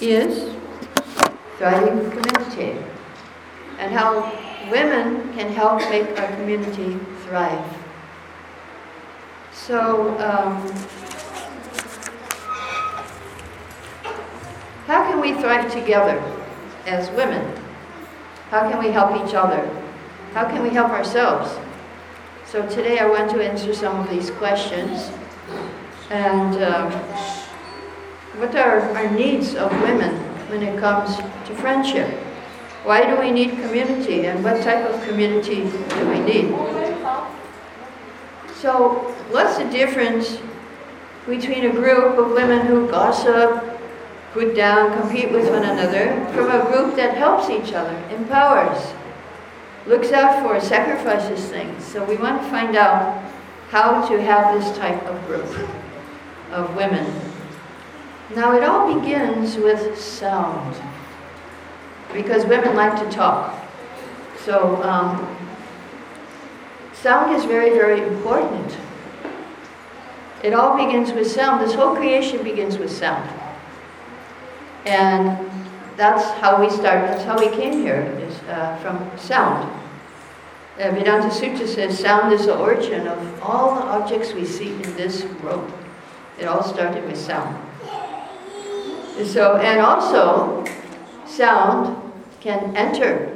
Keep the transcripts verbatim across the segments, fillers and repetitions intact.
Yes. So I think community and how women can help make our community thrive. So um, how can we thrive together as women? How can we help each other? How can we help ourselves? So today I want to answer some of these questions. And um, what are our needs of women when it comes to friendship? Why do we need community, and what type of community do we need? So what's the difference between a group of women who gossip, put down, compete with one another, from a group that helps each other, empowers, looks out for, sacrifices things? So we want to find out how to have this type of group of women. Now it all begins with sound, because women like to talk. So um, sound is very, very important. It all begins with sound. This whole creation begins with sound. And that's how we started, that's how we came here, is uh, from sound. Uh, Vedanta Sutra says sound is the origin of all the objects we see in this world. It all started with sound. So, and also, sound can enter,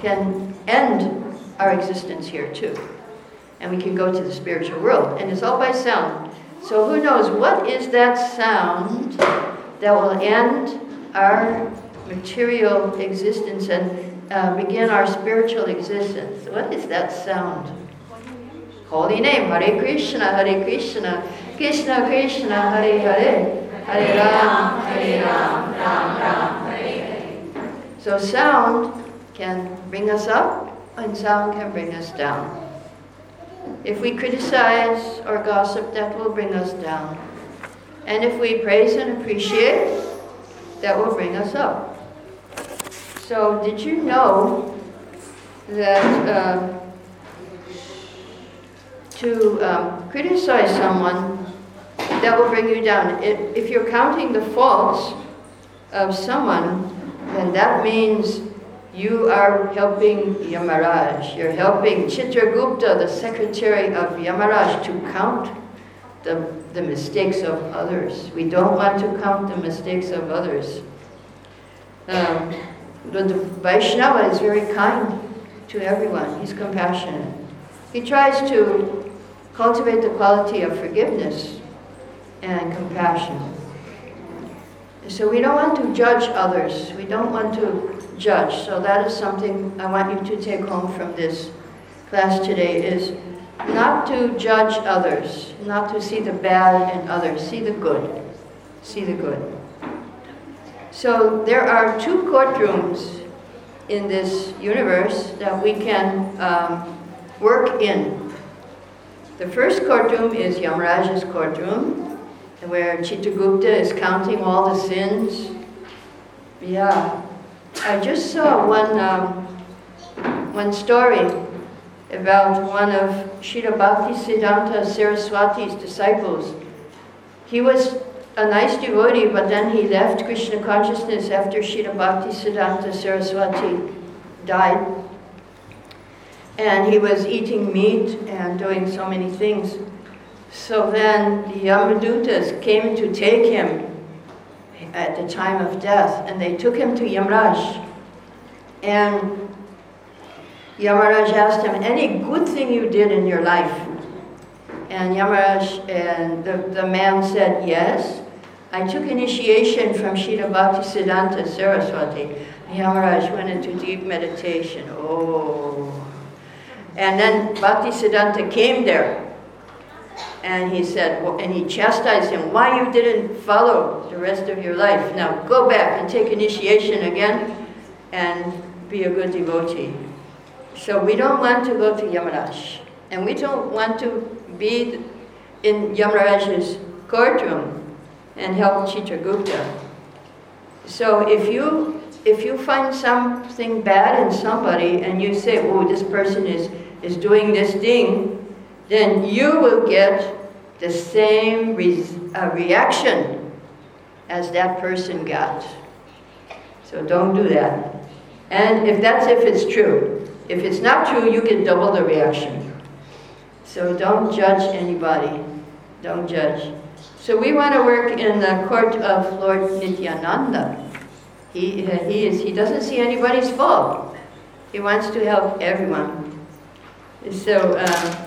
can end our existence here too. And we can go to the spiritual world, and it's all by sound. So who knows, what is that sound that will end our material existence and uh, begin our spiritual existence? What is that sound? Holy name. Hare Krishna, Hare Krishna, Krishna Krishna, Hare Hare, Hare Ram, Hare Ram, Ram Ram, Hare Hare. So sound can bring us up, and sound can bring us down. If we criticize or gossip, that will bring us down. And if we praise and appreciate, that will bring us up. So did you know that uh, to um, criticize someone, that will bring you down? If, if you're counting the faults of someone, then that means you are helping Yamaraj. You're helping Chitragupta, the secretary of Yamaraj, to count the the mistakes of others. We don't want to count the mistakes of others. Um, the, the Vaishnava is very kind to everyone. He's compassionate. He tries to cultivate the quality of forgiveness and compassion. So we don't want to judge others. We don't want to judge. So that is something I want you to take home from this class today, is not to judge others, not to see the bad in others, see the good, see the good. So there are two courtrooms in this universe that we can um, work in. The first courtroom is Yamaraj's courtroom, where Chitragupta is counting all the sins. Yeah, I just saw one, um, one story about one of Srila Bhakti Siddhanta Saraswati's disciples. He was a nice devotee, but then he left Krishna consciousness after Srila Bhakti Siddhanta Saraswati died. And he was eating meat and doing so many things. So then the Yamadutas came to take him at the time of death, and they took him to Yamaraj. And Yamaraj asked him, any good thing you did in your life? And Yamaraj, and the, the man said, yes, I took initiation from Srila Bhakti Siddhanta Saraswati. Yamaraj went into deep meditation. Oh. And then Bhakti Siddhanta came there, and he said, well, and he chastised him, why you didn't follow the rest of your life? Now go back and take initiation again and be a good devotee. So we don't want to go to Yamaraj, and we don't want to be in Yamaraj's courtroom and help Chitragupta. So if you if you find something bad in somebody and you say, oh, this person is, is doing this thing, then you will get the same re- uh, reaction as that person got. So don't do that. And if that's if it's true. If it's not true, you get double the reaction. So don't judge anybody. Don't judge. So we want to work in the court of Lord Nityananda. He, he, is, he doesn't see anybody's fault. He wants to help everyone. So uh,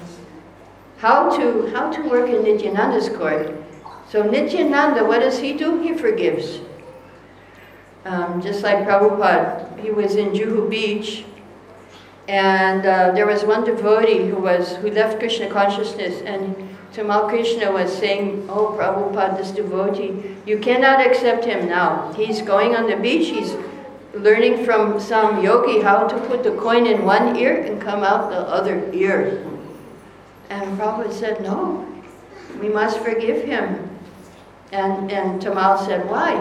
how to how to work in Nityananda's court? So Nityananda, what does he do? He forgives. Um, just like Prabhupada, he was in Juhu Beach, and uh, there was one devotee who was who left Krishna consciousness, and Tamal Krishna was saying, "Oh, Prabhupada, this devotee, you cannot accept him now. He's going on the beach, he's learning from some yogi how to put the coin in one ear and come out the other ear." And Prabhupada said, "No, we must forgive him." And, and Tamal said, "Why?"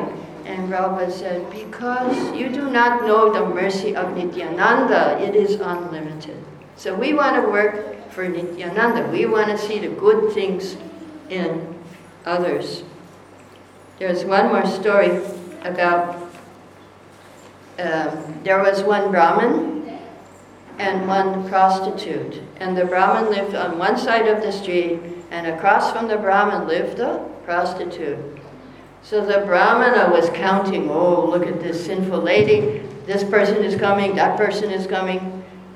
And Prabhupada said, "Because you do not know the mercy of Nityananda. It is unlimited." So we want to work for Nityananda. We want to see the good things in others. There's one more story about um, there was one Brahmin and one prostitute. And the Brahmin lived on one side of the street, and across from the Brahmin lived a prostitute. So the Brahmana was counting, "Oh, look at this sinful lady, this person is coming, that person is coming."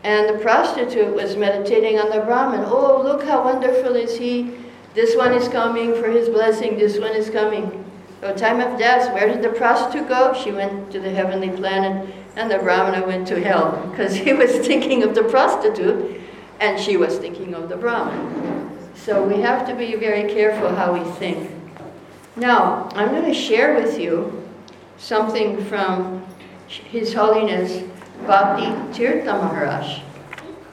And the prostitute was meditating on the Brahman, "Oh, look how wonderful is he, this one is coming for his blessing, this one is coming." So time of death, where did the prostitute go? She went to the heavenly planet, and the Brahmana went to hell, because he was thinking of the prostitute, and she was thinking of the Brahman. So we have to be very careful how we think. Now, I'm going to share with you something from His Holiness Bhakti Tirtha Maharaj,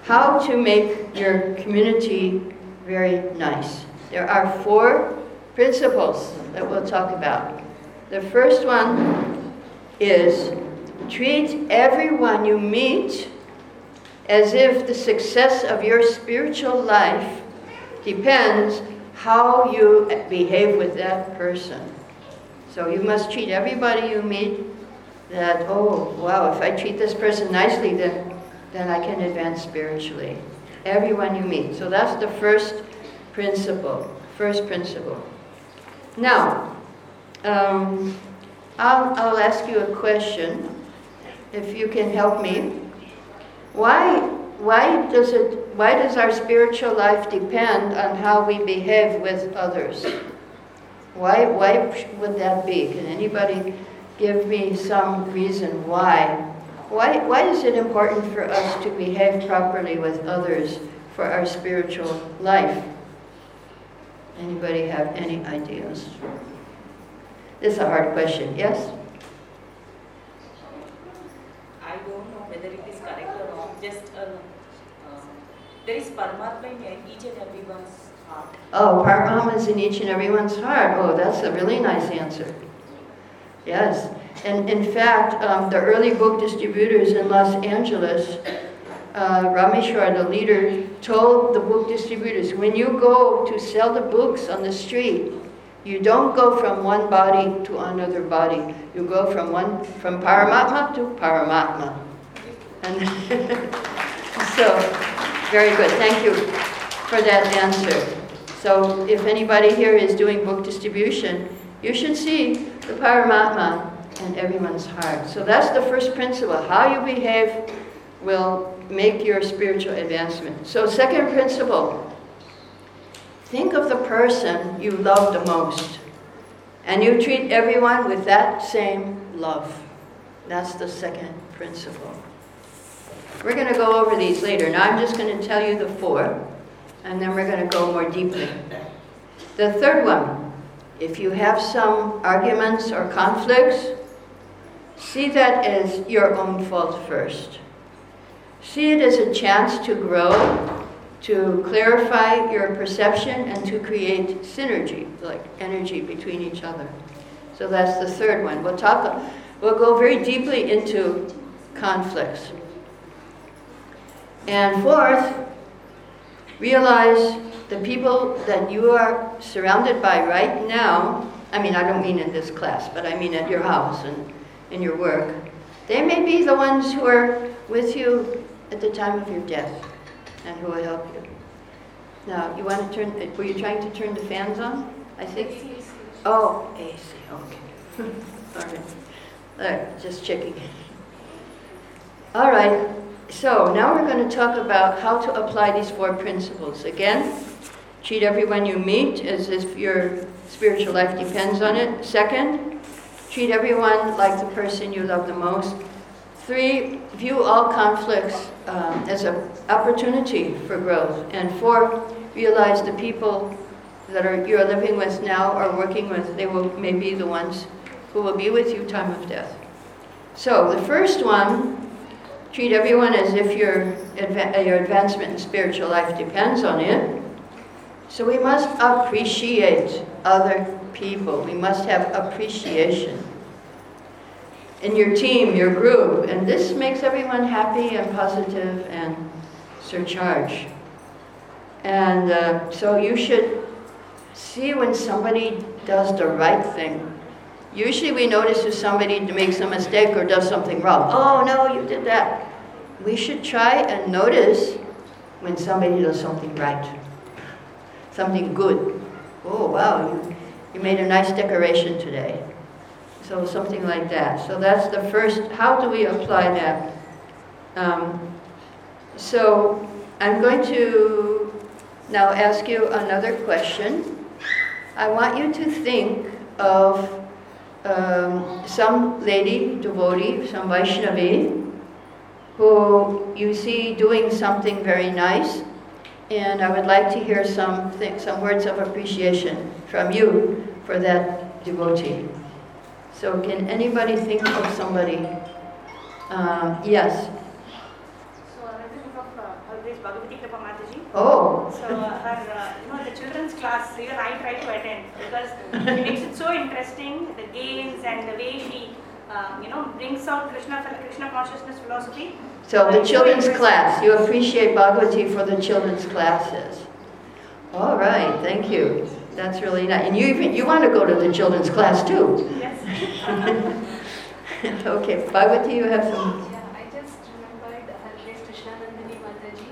how to make your community very nice. There are four principles that we'll talk about. The first one is treat everyone you meet as if the success of your spiritual life depends how you behave with that person. So you must treat everybody you meet that, "Oh, wow, if I treat this person nicely, then, then I can advance spiritually." Everyone you meet. So that's the first principle. First principle. Now, um, I'll, I'll ask you a question, if you can help me. Why? Why does it? Why does our spiritual life depend on how we behave with others? Why? Why would that be? Can anybody give me some reason why? Why? Why is it important for us to behave properly with others for our spiritual life? Anybody have any ideas? This is a hard question. Yes. I don't know whether it is correct or not. Just. Uh, There is Paramatma in each and everyone's heart. Oh, Paramatma is in each and everyone's heart. Oh, that's a really nice answer. Yes. And in fact, um, the early book distributors in Los Angeles, uh, Rameshwar, the leader, told the book distributors, when you go to sell the books on the street, you don't go from one body to another body. You go from one from Paramatma to Paramatma. And so... Very good. Thank you for that answer. So if anybody here is doing book distribution, you should see the Paramatma in everyone's heart. So that's the first principle. How you behave will make your spiritual advancement. So second principle, think of the person you love the most, and you treat everyone with that same love. That's the second principle. We're going to go over these later. Now I'm just going to tell you the four, and then we're going to go more deeply. The third one, if you have some arguments or conflicts, see that as your own fault first. See it as a chance to grow, to clarify your perception, and to create synergy, like energy between each other. So that's the third one. We'll talk, we'll go very deeply into conflicts. And fourth, realize the people that you are surrounded by right now, I mean, I don't mean in this class, but I mean at your house and in your work, They may be the ones who are with you at the time of your death and who will help you. Now, you want to turn, were you trying to turn the fans on? I think? Oh, A C, okay. All right. All right, just checking. All right, so now we're going to talk about how to apply these four principles. Again, treat everyone you meet as if your spiritual life depends on it. Second, treat everyone like the person you love the most. Three, view all conflicts um, as an opportunity for growth. And four, realize the people that are you're living with now or working with, they will may be the ones who will be with you time of death. So the first one, treat everyone as if your adva- your advancement in spiritual life depends on it. So we must appreciate other people. We must have appreciation. In your team, your group, and this makes everyone happy and positive and surcharged. And uh, so you should see when somebody does the right thing. Usually we notice if somebody makes a mistake or does something wrong. Oh no, you did that. We should try and notice when somebody does something right, something good. Oh wow, you, you made a nice decoration today. So something like that. So that's the first, how do we apply that? Um, so I'm going to now ask you another question. I want you to think of um, some lady, devotee, some Vaishnavi, who you see doing something very nice, and I would like to hear some, th- some words of appreciation from you for that devotee. So can anybody think of somebody? Uh, yes. So I think of always Bhagavati Kripa Mataji. Oh. So uh, her, uh, you know, the children's class, even I try to attend because it makes it so interesting, the games and the way she, um, you know, brings out Krishna Krishna consciousness philosophy. So uh, the children's class, you appreciate Bhagavati for the children's classes. All right, thank you. That's really nice. And you even, you want to go to the children's class too. Yes. Okay, Bhagavati, you have some? Yeah, I just remembered Hagre Siddhilal Samanthaji.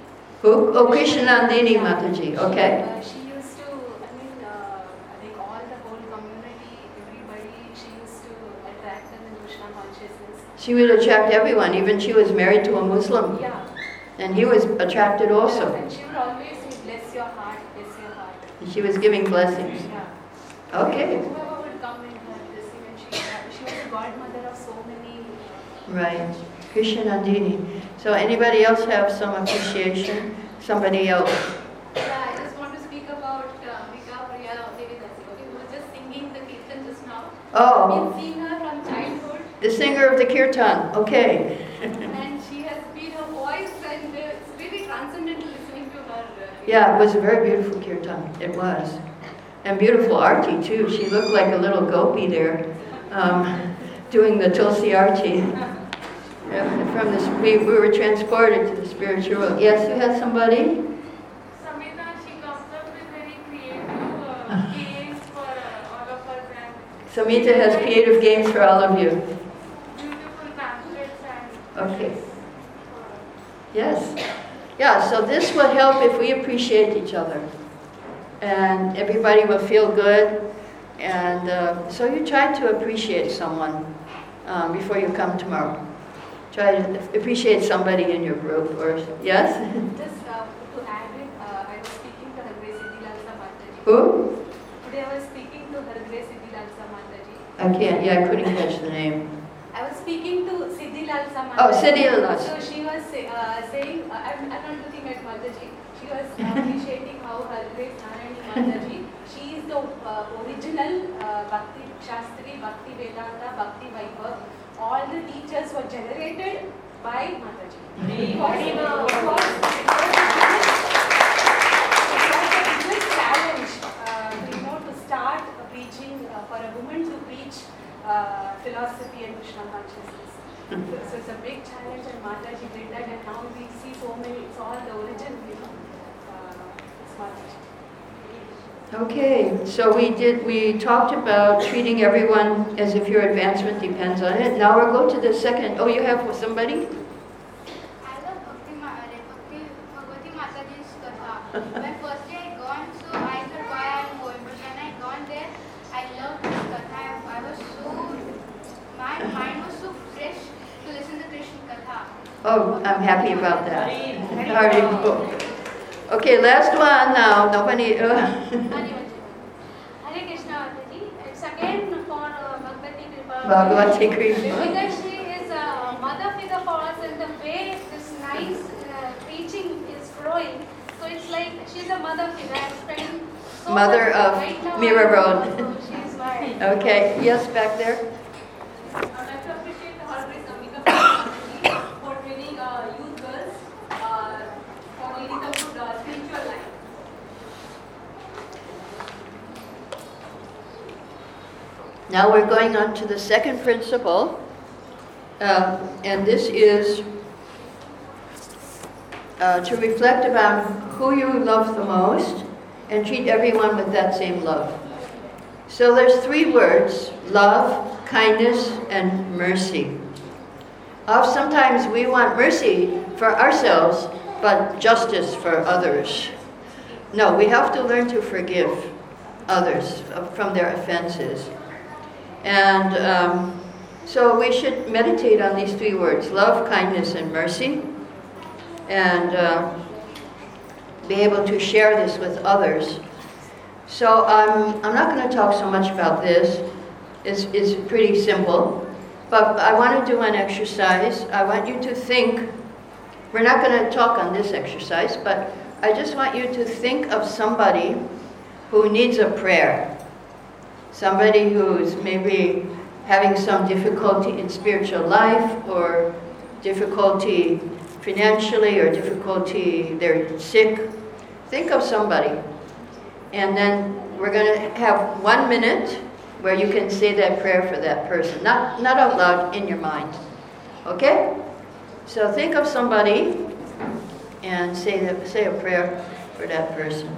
Who? Oh, Krishnanandini Mataji, okay. She, uh, she used to, I mean, uh, I think all the whole community, everybody, she used to attract them in Krishna consciousness. She would attract everyone, even she was married to a Muslim. Yeah. And he was attracted also. Yeah, and she would always say, bless your heart, bless your heart. And she was giving blessings. Yeah. Okay. Godmother of so many. Right, Krishnanandini. So anybody else have some appreciation? Somebody else? Yeah, I just want to speak about Ambika Priya Devidasi, who was just singing the Kirtan just now. Oh. I've been seeing her from childhood. The singer of the Kirtan, okay. And she has been her voice and it's really transcendental listening to her. Yeah, it was a very beautiful Kirtan, it was. And beautiful Aarti too, she looked like a little gopi there. Um, doing the Tulsi Aarti. Yeah, from this, we, we were transported to the spiritual world. Yes, you had somebody? Samita, she comes up with very creative uh, games for uh, all of her grandkids. Samita has creative games for all of you. Beautiful pamphlets and... Okay. Yes. Yeah, so this will help if we appreciate each other. And everybody will feel good. And uh, so you try to appreciate someone um, before you come tomorrow. Try to appreciate somebody in your group, or yes? Just uh, to add it, uh, I was speaking to Hagre Siddhilal Samanthaji. Who? Today I was speaking to Hagre Siddhilal Samanthaji. I can't, yeah, I couldn't catch the name. I was speaking to Siddhilal Samanthaji. Oh, Siddhilal. So she was uh, saying, uh, I'm, I'm not looking at Mataji, she was appreciating how Hagre Siddhilal Mataji. She is the uh, original uh, Bhakti Shastri, Bhakti Vedanta, Bhakti Vaibhav. All the teachers were generated by Mataji. Mm-hmm. Because, because, because it was a challenge, uh, you know, to start preaching uh, for a woman to preach uh, philosophy and Krishna consciousness. So, so it's a big challenge, and Mataji did that, and now we see so many. It's all the origin, you know. Uh, it's Mataji. Okay, so we did. We talked about treating everyone as if your advancement depends on it. Now we'll go to the second. Oh, you have somebody? I love Bhakti, Ma- Bhakti Bhagavati Mataji's Katha. When first day I gone, so I thought why I am going. But when I gone there, I loved this Katha. I was so, my mind was so fresh to listen to Krishna Katha. Oh, I'm happy about that. Hari Bol. Okay, last one now. Nobody. Uh. Hare Krishna Mataji. It's again for uh, Bhagavati Kripa. Bhagavati Kripa. Because she is a mother figure for us, and the way this nice uh, teaching is flowing, so it's like she's a mother figure. I'm spending so mother of right now, Mira Road. So she's my. Okay. Yes, back there. I would like to appreciate the Hagre Siddhilal Samanthaji for training uh, youth girls. Uh, Now we're going on to the second principle, uh, and this is uh, to reflect about who you love the most and treat everyone with that same love. So there's three words: love, kindness, and mercy. Of sometimes we want mercy for ourselves, but justice for others. No, we have to learn to forgive others from their offenses. And um, so we should meditate on these three words: love, kindness, and mercy, and uh, be able to share this with others. So I'm, I'm not going to talk so much about this. It's, it's pretty simple. But I want to do an exercise. I want you to think. We're not going to talk on this exercise, but I just want you to think of somebody who needs a prayer. Somebody who's maybe having some difficulty in spiritual life, or difficulty financially, or difficulty they're sick. Think of somebody. And then we're going to have one minute where you can say that prayer for that person. Not, not out loud, in your mind. Okay? So think of somebody and say that, say a prayer for that person.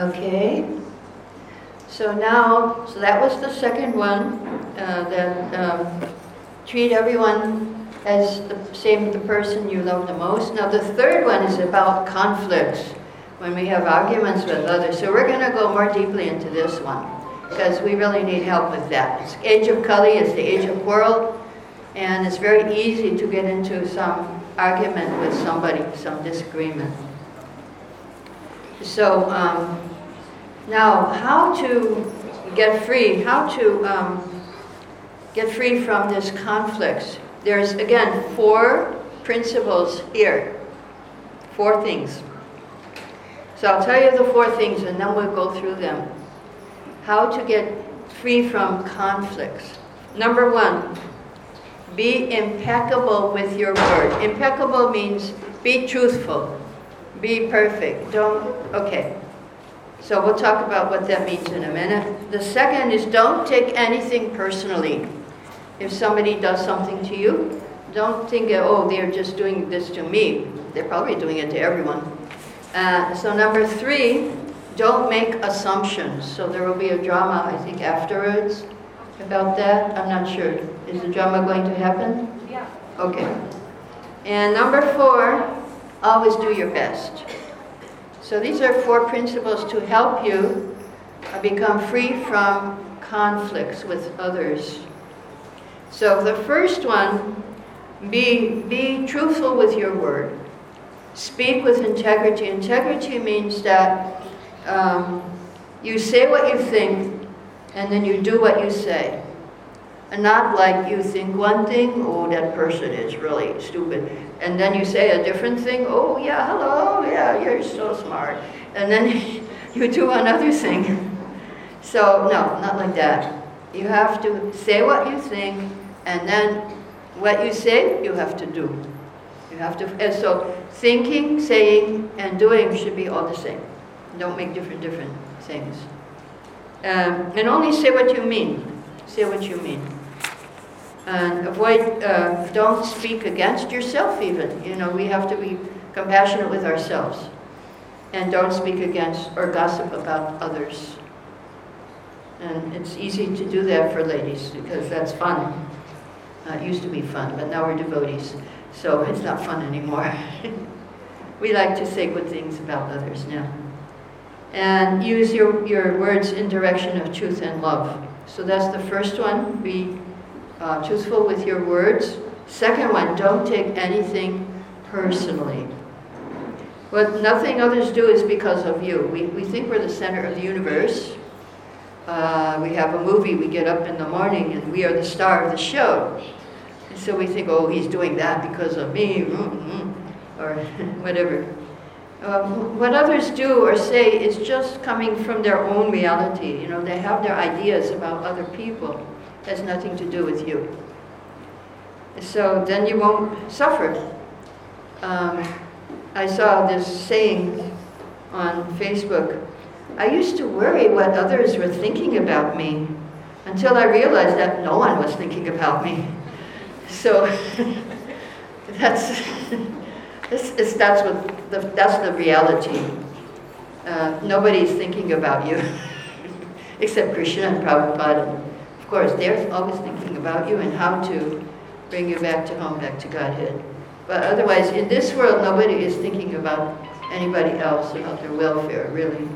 Okay, so now, so that was the second one, uh, that um, treat everyone as the same, the person you love the most. Now the third one is about conflicts, when we have arguments with others. So we're going to go more deeply into this one, because we really need help with that. It's age of Kali, it's the age of quarrel, and it's very easy to get into some argument with somebody, some disagreement. So um, now, how to get free? How to um, get free from this conflicts? There's again four principles here, four things. So I'll tell you the four things, and then we'll go through them. How to get free from conflicts. Number one, be impeccable with your word. Impeccable means be truthful. Be perfect. Don't, okay. So we'll talk about what that means in a minute. The second is don't take anything personally. If somebody does something to you, don't think, oh, they're just doing this to me. They're probably doing it to everyone. Uh, so number three, don't make assumptions. So there will be a drama, I think, afterwards about that. I'm not sure. Is the drama going to happen? Yeah. Okay. And number four, always do your best. So these are four principles to help you become free from conflicts with others. So the first one, be, be truthful with your word. Speak with integrity. Integrity means that um, you say what you think and then you do what you say. And not like you think one thing, oh, that person is really stupid. And then you say a different thing, oh, yeah, hello, yeah, you're so smart. And then you do another thing. So, no, not like that. You have to say what you think, and then what you say, you have to do. You have to, and so thinking, saying, and doing should be all the same. Don't make different, different things. Um, and only say what you mean. Say what you mean. And avoid, uh, don't speak against yourself even. You know, we have to be compassionate with ourselves. And don't speak against or gossip about others. And it's easy to do that for ladies because that's fun. Uh, it used to be fun, but now we're devotees, so it's not fun anymore. We like to say good things about others now. And use your, your words in direction of truth and love. So that's the first one, be uh, truthful with your words. Second one, don't take anything personally. What nothing others do is because of you. We, we think we're the center of the universe. Uh, we have a movie, we get up in the morning and we are the star of the show. And so we think, oh, he's doing that because of me, mm-hmm, or whatever. Um, what others do or say is just coming from their own reality. You know, they have their ideas about other people. It has nothing to do with you. So then you won't suffer. Um, I saw this saying on Facebook. I used to worry what others were thinking about me until I realized that no one was thinking about me. So that's, this is, that's, what the, that's the reality. Uh, nobody's thinking about you except Krishna and Prabhupada. Of course, they're always thinking about you and how to bring you back to home, back to Godhead. But otherwise, in this world, nobody is thinking about anybody else, about their welfare, really.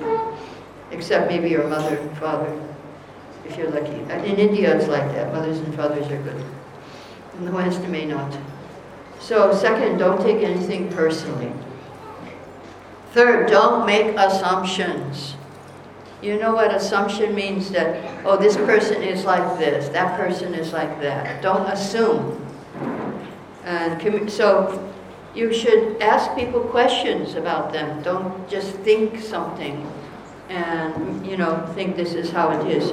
Except maybe your mother and father, if you're lucky. In India, it's like that. Mothers and fathers are good. In the West, they may not. So, second, don't take anything personally. Third, don't make assumptions. You know what assumption means? That, oh, this person is like this, that person is like that. Don't assume. And so you should ask people questions about them. Don't just think something and, you know, think this is how it is.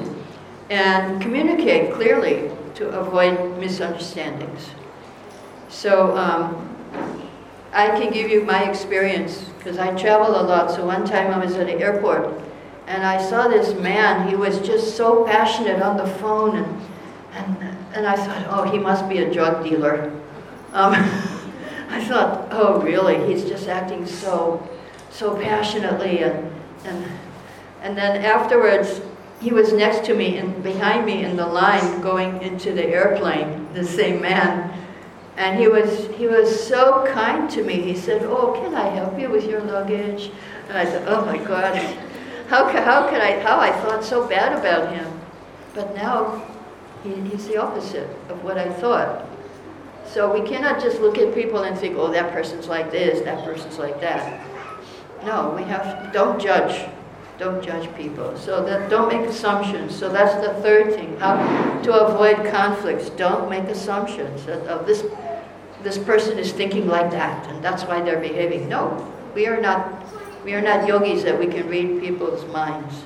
And communicate clearly to avoid misunderstandings. So um, I can give you my experience because I travel a lot. So one time I was at an airport and I saw this man. He was just so passionate on the phone, and and, and I thought, oh, he must be a drug dealer. Um, I thought, oh, really? He's just acting so, so passionately, and and and then afterwards, he was next to me and behind me in the line going into the airplane. The same man, and he was he was so kind to me. He said, "Oh, can I help you with your luggage?" And I thought, oh my God, how how could I how I thought so bad about him, but now he, he's the opposite of what I thought. So we cannot just look at people and think, oh, that person's like this, that person's like that. No, we have, don't judge. Don't judge people. So that, don't make assumptions. So that's the third thing, how to avoid conflicts. Don't make assumptions that oh, this, this person is thinking like that, and that's why they're behaving. No, we are not, we are not yogis that we can read people's minds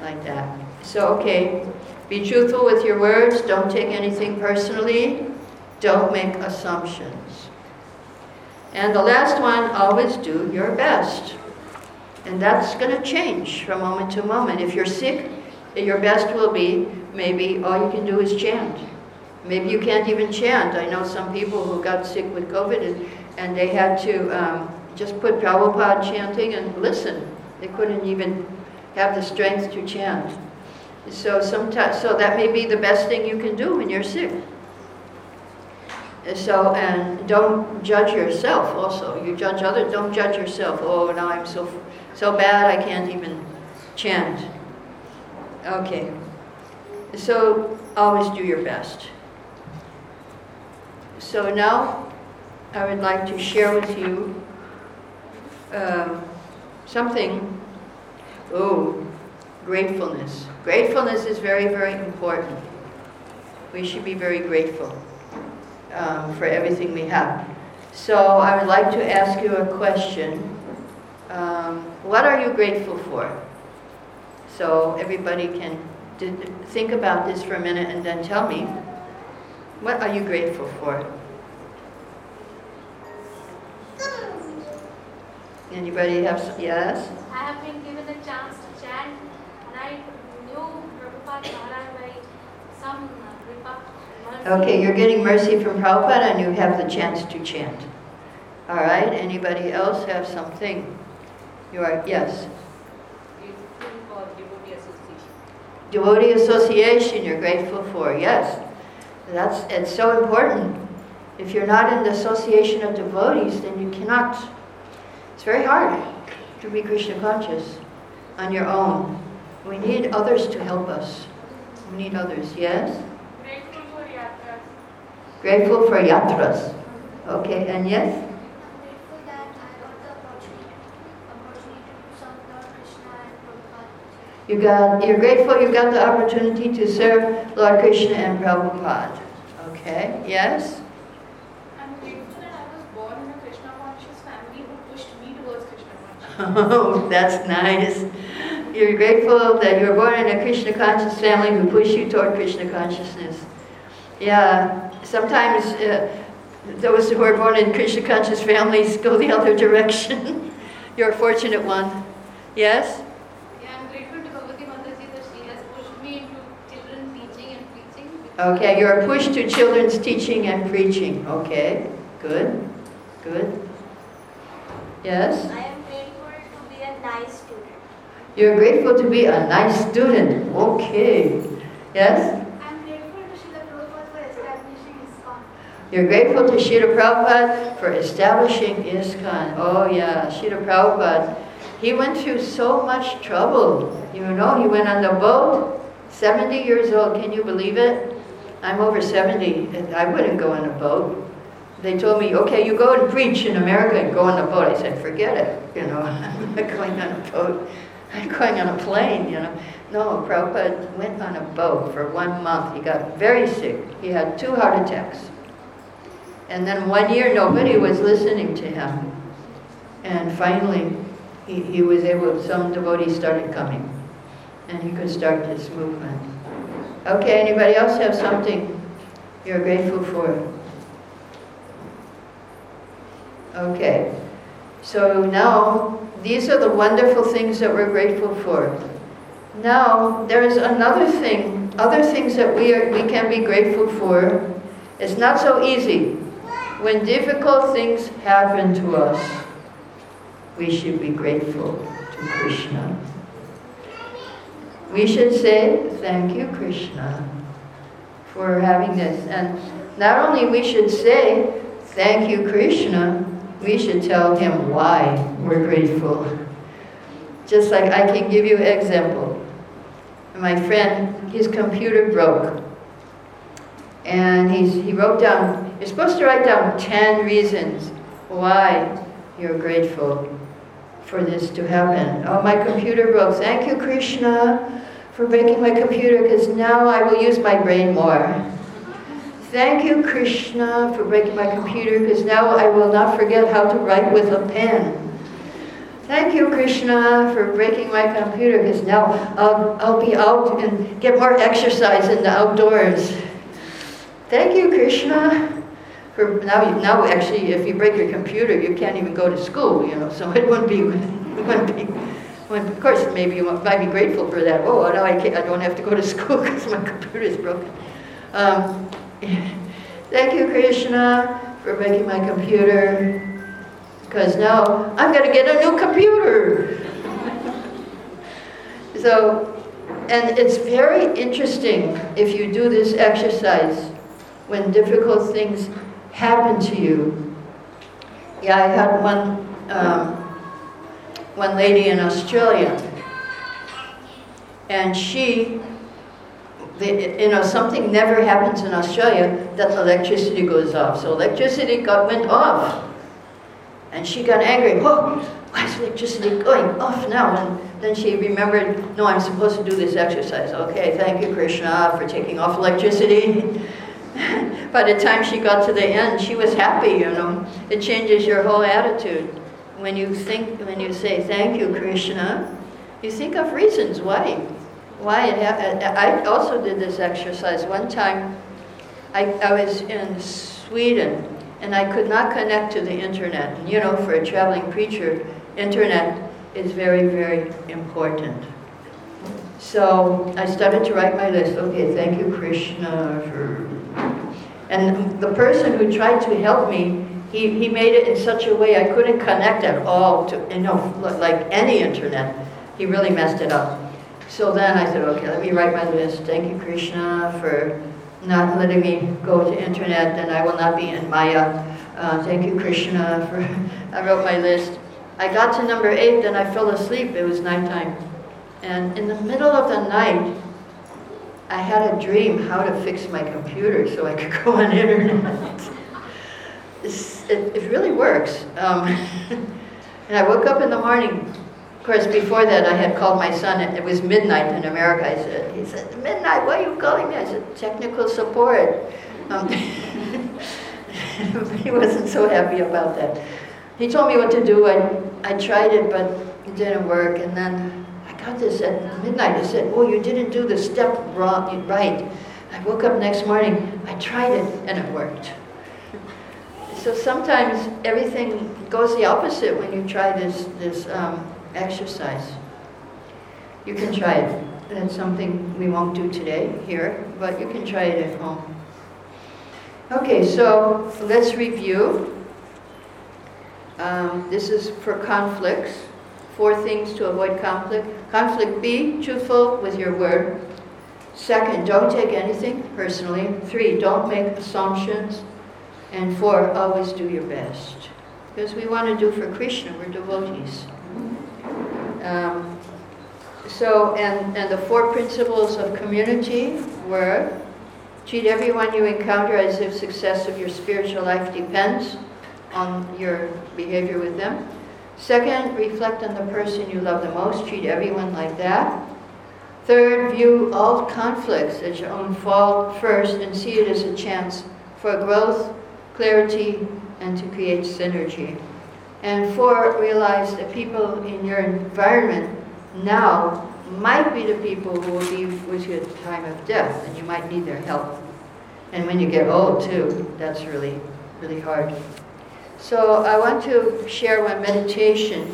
like that. So, okay, be truthful with your words. Don't take anything personally. Don't make assumptions. And the last one, always do your best. And that's going to change from moment to moment. If you're sick, your best will be, maybe all you can do is chant. Maybe you can't even chant. I know some people who got sick with COVID and, and they had to um, just put Prabhupada chanting and listen. They couldn't even have the strength to chant. So sometimes, so that may be the best thing you can do when you're sick. So, and don't judge yourself also. You judge others, don't judge yourself. Oh, now I'm so so bad, I can't even chant. Okay. So, always do your best. So now, I would like to share with you uh, something. Oh, gratefulness. Gratefulness is very, very important. We should be very grateful. Um, for everything we have. So I would like to ask you a question. Um, what are you grateful for? So everybody can think about this for a minute and then tell me, what are you grateful for? Anybody have some? Yes? I have been given a chance to chant, and I knew Prabhupada Maharaj by some Prabhupada. Okay, you're getting mercy from Prabhupada and you have the chance to chant. All right, anybody else have something? You are, yes? Grateful for devotee association. Devotee association you're grateful for, yes. That's, it's so important. If you're not in the association of devotees, then you cannot. It's very hard to be Krishna conscious on your own. We need others to help us. We need others, yes? Grateful for yatras. Grateful for yatras. Okay, and yes? I'm grateful that I got the opportunity, opportunity to serve Lord Krishna and Prabhupada. You got, you're grateful you got the opportunity to serve Lord Krishna and Prabhupada. Okay, yes? Oh, that's nice. You're grateful that you were born in a Krishna conscious family who pushed you toward Krishna consciousness. Yeah, sometimes uh, those who are born in Krishna conscious families go the other direction. You're a fortunate one. Yes? Yeah, I'm grateful to Bhagavati Mataji that she has pushed me into children's teaching and preaching. Okay, you're pushed to children's teaching and preaching. Okay, good, good. Yes? I am nice student. You're grateful to be a nice student. Okay. Yes? I'm grateful to Srila Prabhupada for establishing ISKCON. You're grateful to Srila Prabhupada for establishing ISKCON. Oh yeah, Srila Prabhupada. He went through so much trouble. You know, he went on the boat, seventy years old. Can you believe it? I'm over seventy. And I wouldn't go on a boat. They told me, okay, you go and preach in America and go on a boat. I said, forget it, you know, I'm not going on a boat. I'm going on a plane, you know. No, Prabhupada went on a boat for one month. He got very sick. He had two heart attacks. And then one year, nobody was listening to him. And finally, he, he was able, some devotees started coming. And he could start this movement. Okay, anybody else have something you're grateful for? Okay, so now these are the wonderful things that we're grateful for. Now there is another thing, other things that we are, we can be grateful for. It's not so easy. When difficult things happen to us, we should be grateful to Krishna. We should say, thank you, Krishna, for having this. And not only we should say, thank you, Krishna, we should tell him why we're grateful. Just like I can give you an example. My friend, his computer broke. And he's, he wrote down, you're supposed to write down ten reasons why you're grateful for this to happen. Oh, my computer broke. Thank you, Krishna, for breaking my computer, because now I will use my brain more. Thank you, Krishna, for breaking my computer, because now I will not forget how to write with a pen. Thank you, Krishna, for breaking my computer, because now I'll, I'll be out and get more exercise in the outdoors. Thank you, Krishna, for now, now actually, if you break your computer, you can't even go to school, you know, so it wouldn't be, it wouldn't be, well, of course, maybe you might be grateful for that. Oh, now I, can't, I don't have to go to school because my computer is broken. Um, Thank you, Krishna, for breaking my computer, because now I'm going to get a new computer. So, and it's very interesting if you do this exercise when difficult things happen to you. Yeah, I had one, um, one lady in Australia, and she... They, you know, something never happens in Australia that electricity goes off. So electricity got, went off. And she got angry. Oh, why is electricity going off now? And then she remembered, no, I'm supposed to do this exercise. Okay, thank you, Krishna, for taking off electricity. By the time she got to the end, she was happy, you know. It changes your whole attitude. When you think, when you say, thank you, Krishna, You think of reasons why. Why it happened. I also did this exercise. One time I, I was in Sweden and I could not connect to the internet. And you know, for a traveling preacher, internet is very, very important. So I started to write my list. Okay, thank you, Krishna. For... And the person who tried to help me, he, he made it in such a way I couldn't connect at all to, you know, like any internet. He really messed it up. So then I said, okay, let me write my list. Thank you, Krishna, for not letting me go to internet, and I will not be in Maya. Uh, thank you, Krishna, for... I wrote my list. I got to number eight, then I fell asleep. It was nighttime. And in the middle of the night, I had a dream how to fix my computer so I could go on internet. It, it really works. Um, and I woke up in the morning. Of course, before that, I had called my son. It was midnight in America. I said, he said, midnight, why are you calling me? I said, technical support. Um, he wasn't so happy about that. He told me what to do. I, I tried it, but it didn't work. And then I got this at midnight. I said, oh, you didn't do the step wrong, right. I woke up next morning. I tried it, and it worked. So sometimes everything goes the opposite when you try this this. Um, exercise. You can try it. That's something we won't do today here, but you can try it at home. Okay, so let's review. Um, this is for conflicts. Four things to avoid conflict. Conflict: be truthful with your word. Second, don't take anything personally. Three, don't make assumptions. And four, always do your best. Because we want to do for Krishna, we're devotees. Um, so, and, and the four principles of community were: treat everyone you encounter as if success of your spiritual life depends on your behavior with them. Second, reflect on the person you love the most. Treat everyone like that. Third, view all conflicts as your own fault first and see it as a chance for growth, clarity, and to create synergy. And four, realize that people in your environment now might be the people who will be with you at the time of death, and you might need their help. And when you get old, too, that's really, really hard. So I want to share my meditation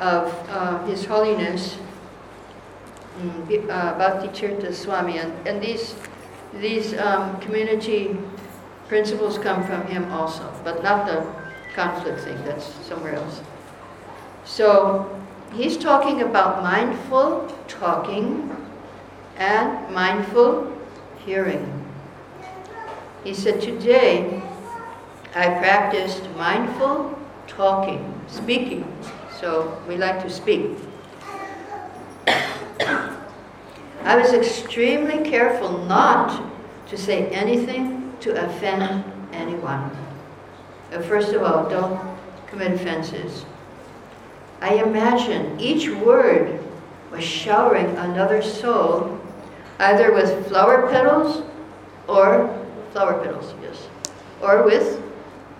of uh, His Holiness uh, Bhakti Tirtha Swami, and, and these, these um, community principles come from him also, but not the conflict thing, that's somewhere else. So he's talking about mindful talking and mindful hearing. He said, today I practiced mindful talking, speaking. So we like to speak. I was extremely careful not to say anything to offend anyone. First of all, don't commit offenses. I imagine each word was showering another soul, either with flower petals or flower petals, yes, or with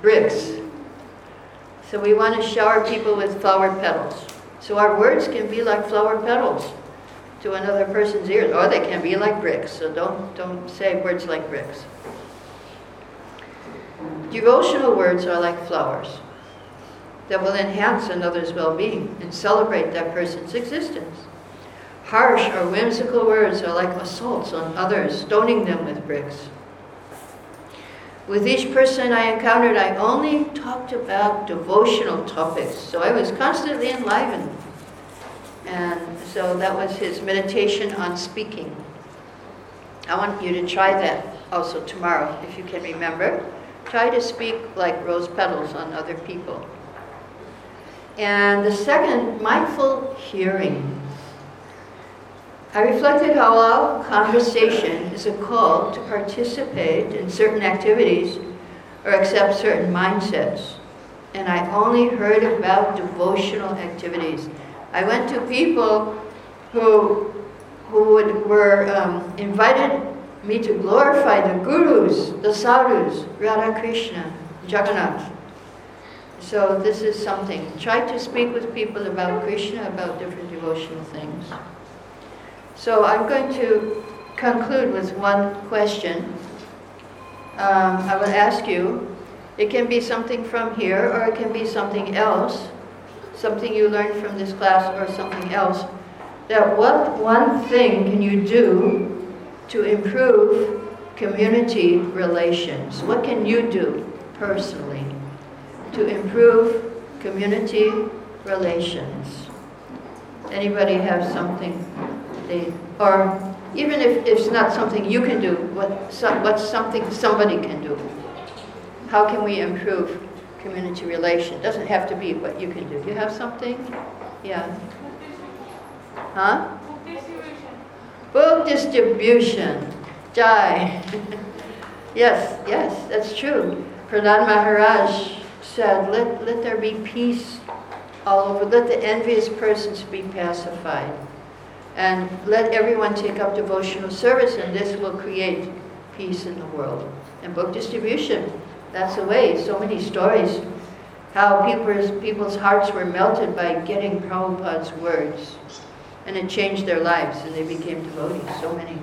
bricks. So we want to shower people with flower petals. So our words can be like flower petals to another person's ears, or they can be like bricks. So don't don't say words like bricks. Devotional words are like flowers that will enhance another's well-being and celebrate that person's existence. Harsh or whimsical words are like assaults on others, stoning them with bricks. With each person I encountered, I only talked about devotional topics, so I was constantly enlivened. And so that was his meditation on speaking. I want you to try that also tomorrow, if you can remember. Try to speak like rose petals on other people. And the second, mindful hearing. I reflected how all conversation is a call to participate in certain activities or accept certain mindsets. And I only heard about devotional activities. I went to people who, who would, were um, invited me to glorify the gurus, the sadhus, Radha Krishna, Jagannath. So this is something. Try to speak with people about Krishna, about different devotional things. So I'm going to conclude with one question. Um, I will ask you. It can be something from here, or it can be something else, something you learned from this class or something else. That what one thing can you do to improve community relations? What can you do personally to improve community relations? Anybody have something they, or even if it's not something you can do, what some, what's something somebody can do? How can we improve community relations? Doesn't have to be what you can do. You have something? Yeah. Huh? Book distribution. Book distribution. Jai. Yes, yes, that's true. Pradhan Maharaj said, let, let there be peace all over. Let the envious persons be pacified. And let everyone take up devotional service, and this will create peace in the world. And book distribution, that's the way. So many stories, how people's, people's hearts were melted by getting Prabhupada's words. And it changed their lives, and they became devotees. So many,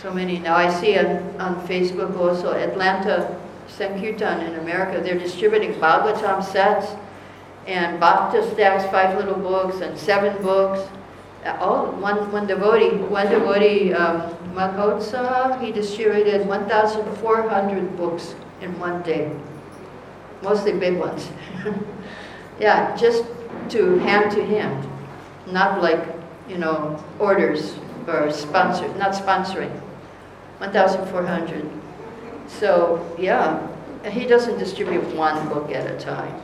so many. Now I see on, on Facebook also, Atlanta Sankirtan in America, they're distributing Bhagavatam sets and Bhakta stacks, five little books and seven books. All one one devotee, one devotee, um, Madhotsa, he distributed one thousand four hundred books in one day, mostly big ones. Yeah, just to hand to him. Not like, you know, orders or sponsor, not sponsoring. one thousand four hundred. So, yeah, he doesn't distribute one book at a time.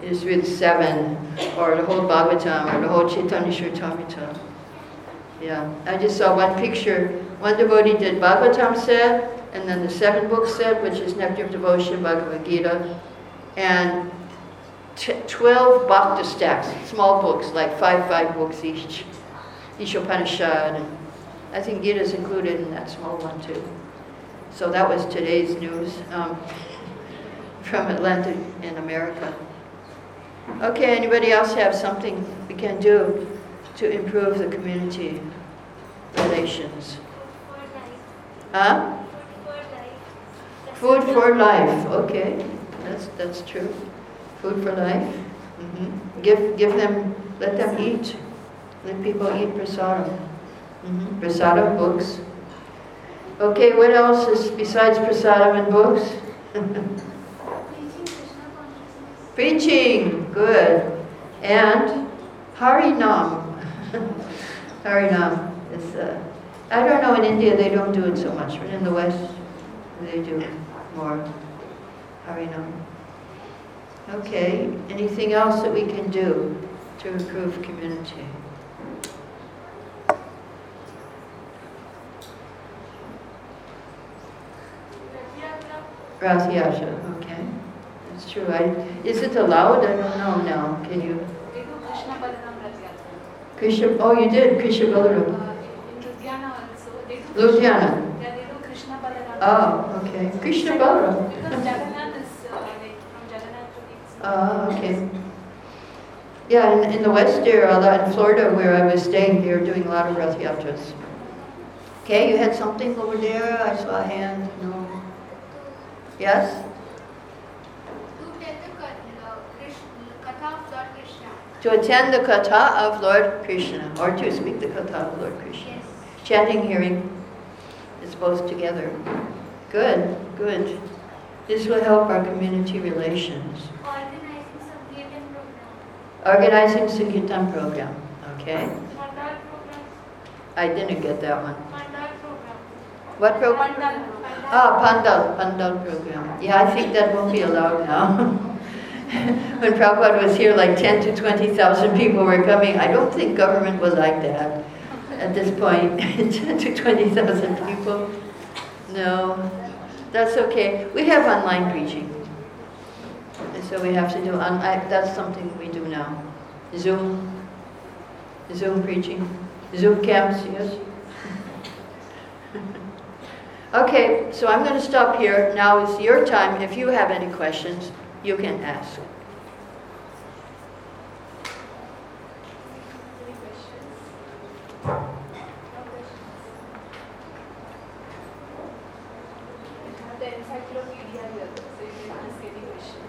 He distributes seven, or the whole Bhagavatam, or the whole Chaitanya Charitamrita. Yeah, I just saw one picture. One devotee did Bhagavatam set, and then the seven book set, which is Nectar of Devotion, Bhagavad Gita, and twelve bhakta stacks, small books, like five, five books each. Each Upanishad. I think Gita is included in that small one too. So that was today's news um, from Atlanta in America. Okay, anybody else have something we can do to improve the community relations? Huh? Food for life. Okay, that's that's true. Food for life. Mm-hmm. Give give them, let them eat. Let people eat prasadam. Mm-hmm. Prasadam books. Okay, what else is besides prasadam and books? Preaching, Krishna consciousness. Preaching, good. And Harinam. Harinam is, uh, I don't know, in India they don't do it so much, but in the West they do more Harinam. Okay, anything else that we can do to improve community? Rath Yatra, okay. That's true. I, is it allowed? I don't know now. Can you? We do Krishna Balaram Rath Yatra. Krishna, oh, you did Krishna Balaram. Uh, in Ludhiana also. They do Ludhiana? Yeah, they do Krishna Balaram. Oh, okay. Krishna Balaram. Because Jagannath is uh, like from Jagannath to East. Oh, okay. Yeah, in, in the West here, a lot in Florida where I was staying, they were doing a lot of Rath Yatras. Okay, you had something over there? I saw a hand. No. Yes? To attend the Katha of Lord Krishna. To attend the Katha of Lord Krishna, or to speak the Katha of Lord Krishna. Yes. Chanting, hearing, it's both together. Good, good. This will help our community relations. Organizing Sankirtan program. Organizing Sankirtan program, okay. Pandal program. I didn't get that one. Pandal program. What program? Pandal. Ah, Pandal, Pandal program. Yeah, I think that won't be allowed now. When Prabhupada was here, like ten to twenty thousand people were coming. I don't think government was like that at this point. ten to twenty thousand people. No, that's okay. We have online preaching. And so we have to do, on, I, that's something we do now. Zoom, Zoom preaching, Zoom camps, yes. Okay, so I'm going to stop here. Now is your time if you have any questions. You can ask. Any questions? No questions. We have the encyclopedia here, so you can ask any question.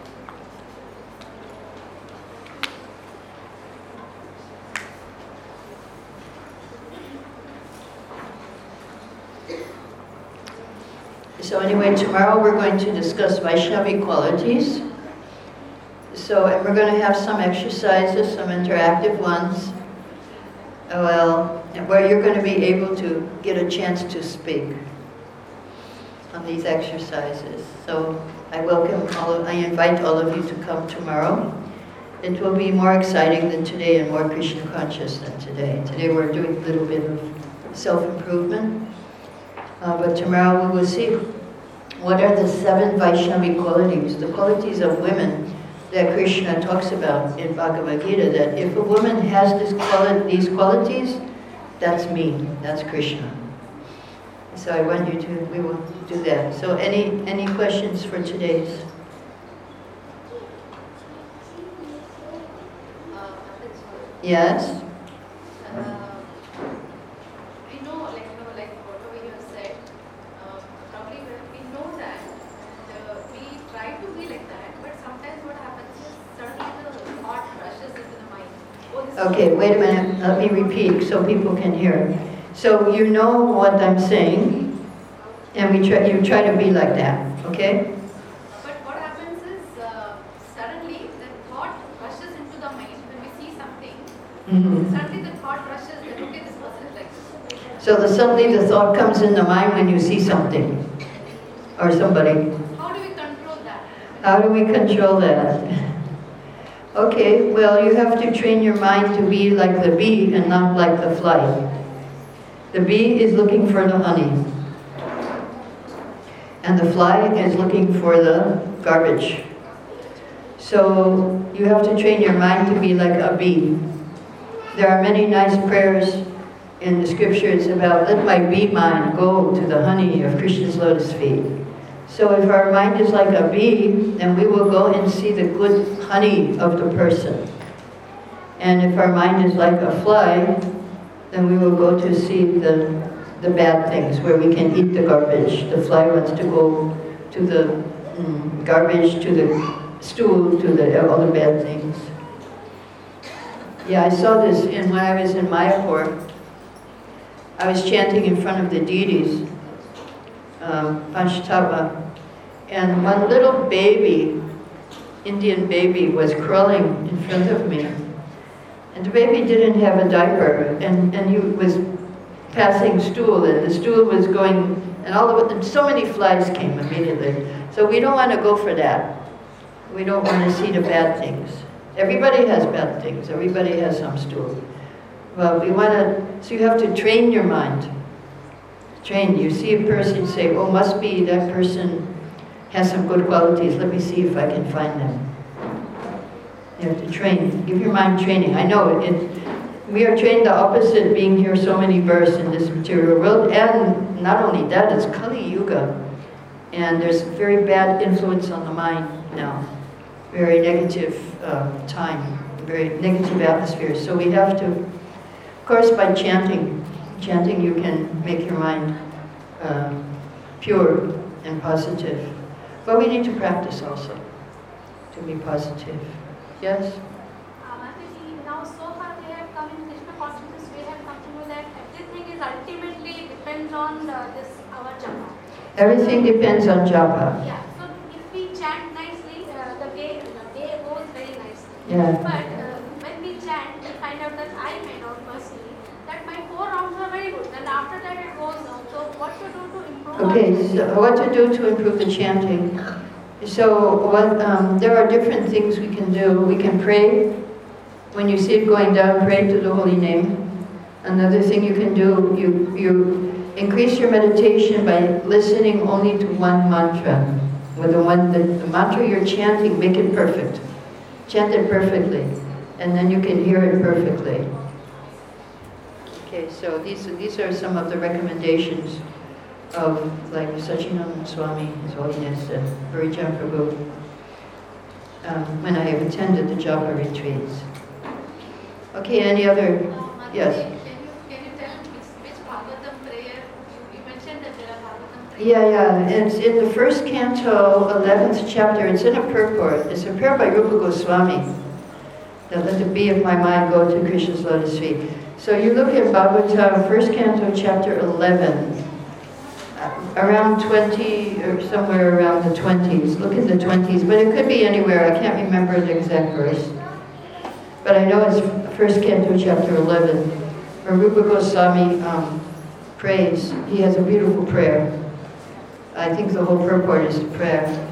So anyway, tomorrow we're going to discuss Vaishnavi qualities. So we're going to have some exercises, some interactive ones, well, where you're going to be able to get a chance to speak on these exercises. So I welcome all of, I invite all of you to come tomorrow. It will be more exciting than today and more Krishna conscious than today. Today we're doing a little bit of self-improvement, uh, but tomorrow we will see what are the seven Vaishnavi qualities, the qualities of women that Krishna talks about in Bhagavad Gita, that if a woman has this quali- these qualities, that's me, that's Krishna. So I want you to, we will do that. So any any questions for today's? Yes? Okay, wait a minute, let me repeat so people can hear. So you know what I'm saying, and we try, you try to be like that, okay? But what happens is, uh, suddenly the thought rushes into the mind when we see something. Mm-hmm. Suddenly the thought rushes, that okay, this person is like this. So the, suddenly the thought comes in the mind when you see something, or somebody. How do we control that? How do we control that? Okay, well, you have to train your mind to be like the bee and not like the fly. The bee is looking for the honey, and the fly is looking for the garbage. So you have to train your mind to be like a bee. There are many nice prayers in the scriptures about, let my bee mind go to the honey of Krishna's lotus feet. So if our mind is like a bee, then we will go and see the good honey of the person. And if our mind is like a fly, then we will go to see the the bad things, where we can eat the garbage. The fly wants to go to the mm, garbage, to the stool, to the all the bad things. Yeah, I saw this in, when I was in Mayapur. I was chanting in front of the deities, Um, Panchatava, and one little baby, Indian baby, was crawling in front of me, and the baby didn't have a diaper, and, and he was passing stool, and the stool was going, and all of it, so many flies came immediately. So we don't want to go for that. We don't want to see the bad things. Everybody has bad things. Everybody has some stool. Well, we want to, so you have to train your mind. Trained. You see a person, say, oh, must be that person has some good qualities. Let me see if I can find them. You have to train. Give your mind training. I know it, it, we are trained the opposite, being here so many births in this material world. And not only that, it's Kali Yuga. And there's very bad influence on the mind now. Very negative uh, time. Very negative atmosphere. So we have to, of course, by chanting, Chanting, you can make your mind uh, pure and positive. But we need to practice also to be positive. Yes? Um, I think now so far we have come in Krishna consciousness, we have come to know that everything is ultimately depends on the, this our japa. Everything depends on japa. Yeah, so if we chant nicely, uh, the day the day goes very nicely. Yeah. But uh, when we chant, we find out that I may not personally. That my four rounds are very good, and after that it goes down. So what to do to improve? Okay, so what to do to improve the chanting? So what, um, there are different things we can do. We can pray. When you see it going down, pray to the holy name. Another thing you can do, you, you increase your meditation by listening only to one mantra. With the one the, the mantra you're chanting, make it perfect. Chant it perfectly, and then you can hear it perfectly. Okay, so these these are some of the recommendations of like Sachidanand Swami, His Holiness, and Parijam Prabhu. um, when I attended the Japa retreats. Okay, any other? Madhuri, yes. Can you, can you tell which, which Bhagavatam prayer? You, you mentioned that there are Bhagavatam prayers. Yeah, yeah. It's in the first canto, eleventh chapter. It's in a purport. It's a prayer by Rupa Goswami. That let the bee of my mind go to Krishna's lotus feet. So you look at Bhagavatam, first canto, chapter eleven. Around twenty, or somewhere around the twenties. Look at the twenties, but it could be anywhere. I can't remember the exact verse. But I know it's first canto, chapter eleven, where Rupa Goswami um, prays. He has a beautiful prayer. I think the whole purport is the prayer.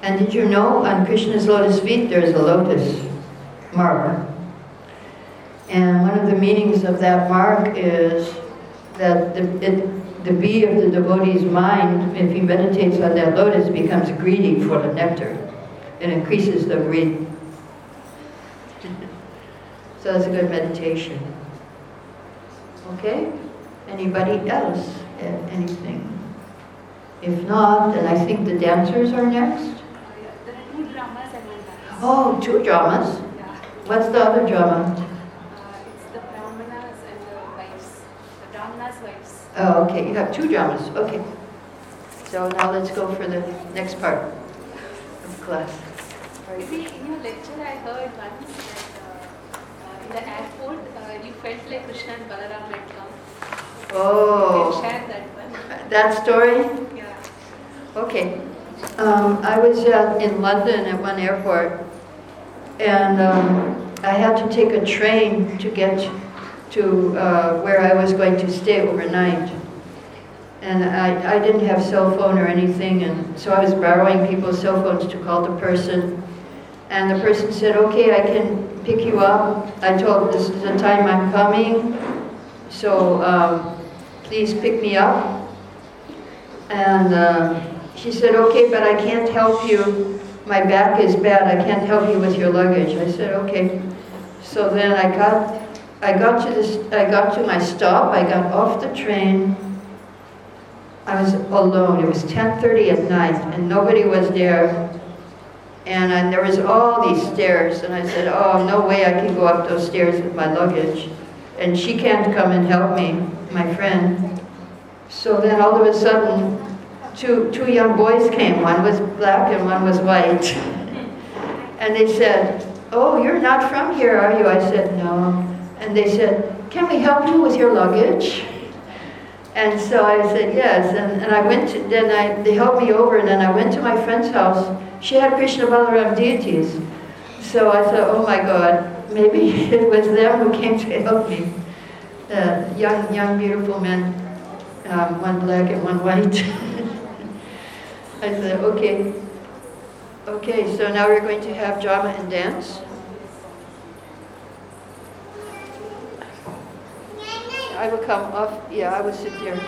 And did you know on Krishna's lotus feet there is a lotus mark? And one of the meanings of that mark is that the, it, the bee of the devotee's mind, if he meditates on that lotus, becomes greedy for the nectar. It increases the greed. So that's a good meditation. Okay? Anybody else? Anything? If not, then I think the dancers are next. Oh, two dramas? Yeah. What's the other drama? Uh, it's the Brahmanas and the wives. The Brahmanas' wives. Oh, okay. You have two dramas. Okay. So now let's go for the next part of class. Right. See, in your lecture I heard once that uh, in the airport uh, you felt like Krishna and Balaram had come. Oh. You can share that one. That story? Yeah. Okay. Um, I was uh, in London at one airport, and um, I had to take a train to get to uh, where I was going to stay overnight. And I, I didn't have cell phone or anything, and so I was borrowing people's cell phones to call the person. And the person said, okay, I can pick you up. I told, this is the time I'm coming, so um, please pick me up. And Uh, She said, okay, but I can't help you. My back is bad. I can't help you with your luggage. I said, okay. So then I got I got to this I got to my stop. I got off the train. I was alone. It was ten thirty at night and nobody was there. And I, there was all these stairs, and I said, oh, no way I can go up those stairs with my luggage. And she can't come and help me, my friend. So then all of a sudden Two, two young boys came, one was black and one was white. And they said, oh, you're not from here, are you? I said, no. And they said, can we help you with your luggage? And so I said, yes. And, and I went to, then I, they helped me over, and then I went to my friend's house. She had Krishna Balaram deities. So I thought, oh my God, maybe it was them who came to help me. Uh, young, young, beautiful men, um, one black and one white. I said, okay. Okay, so now we're going to have drama and dance. I will come off, yeah, I will sit here.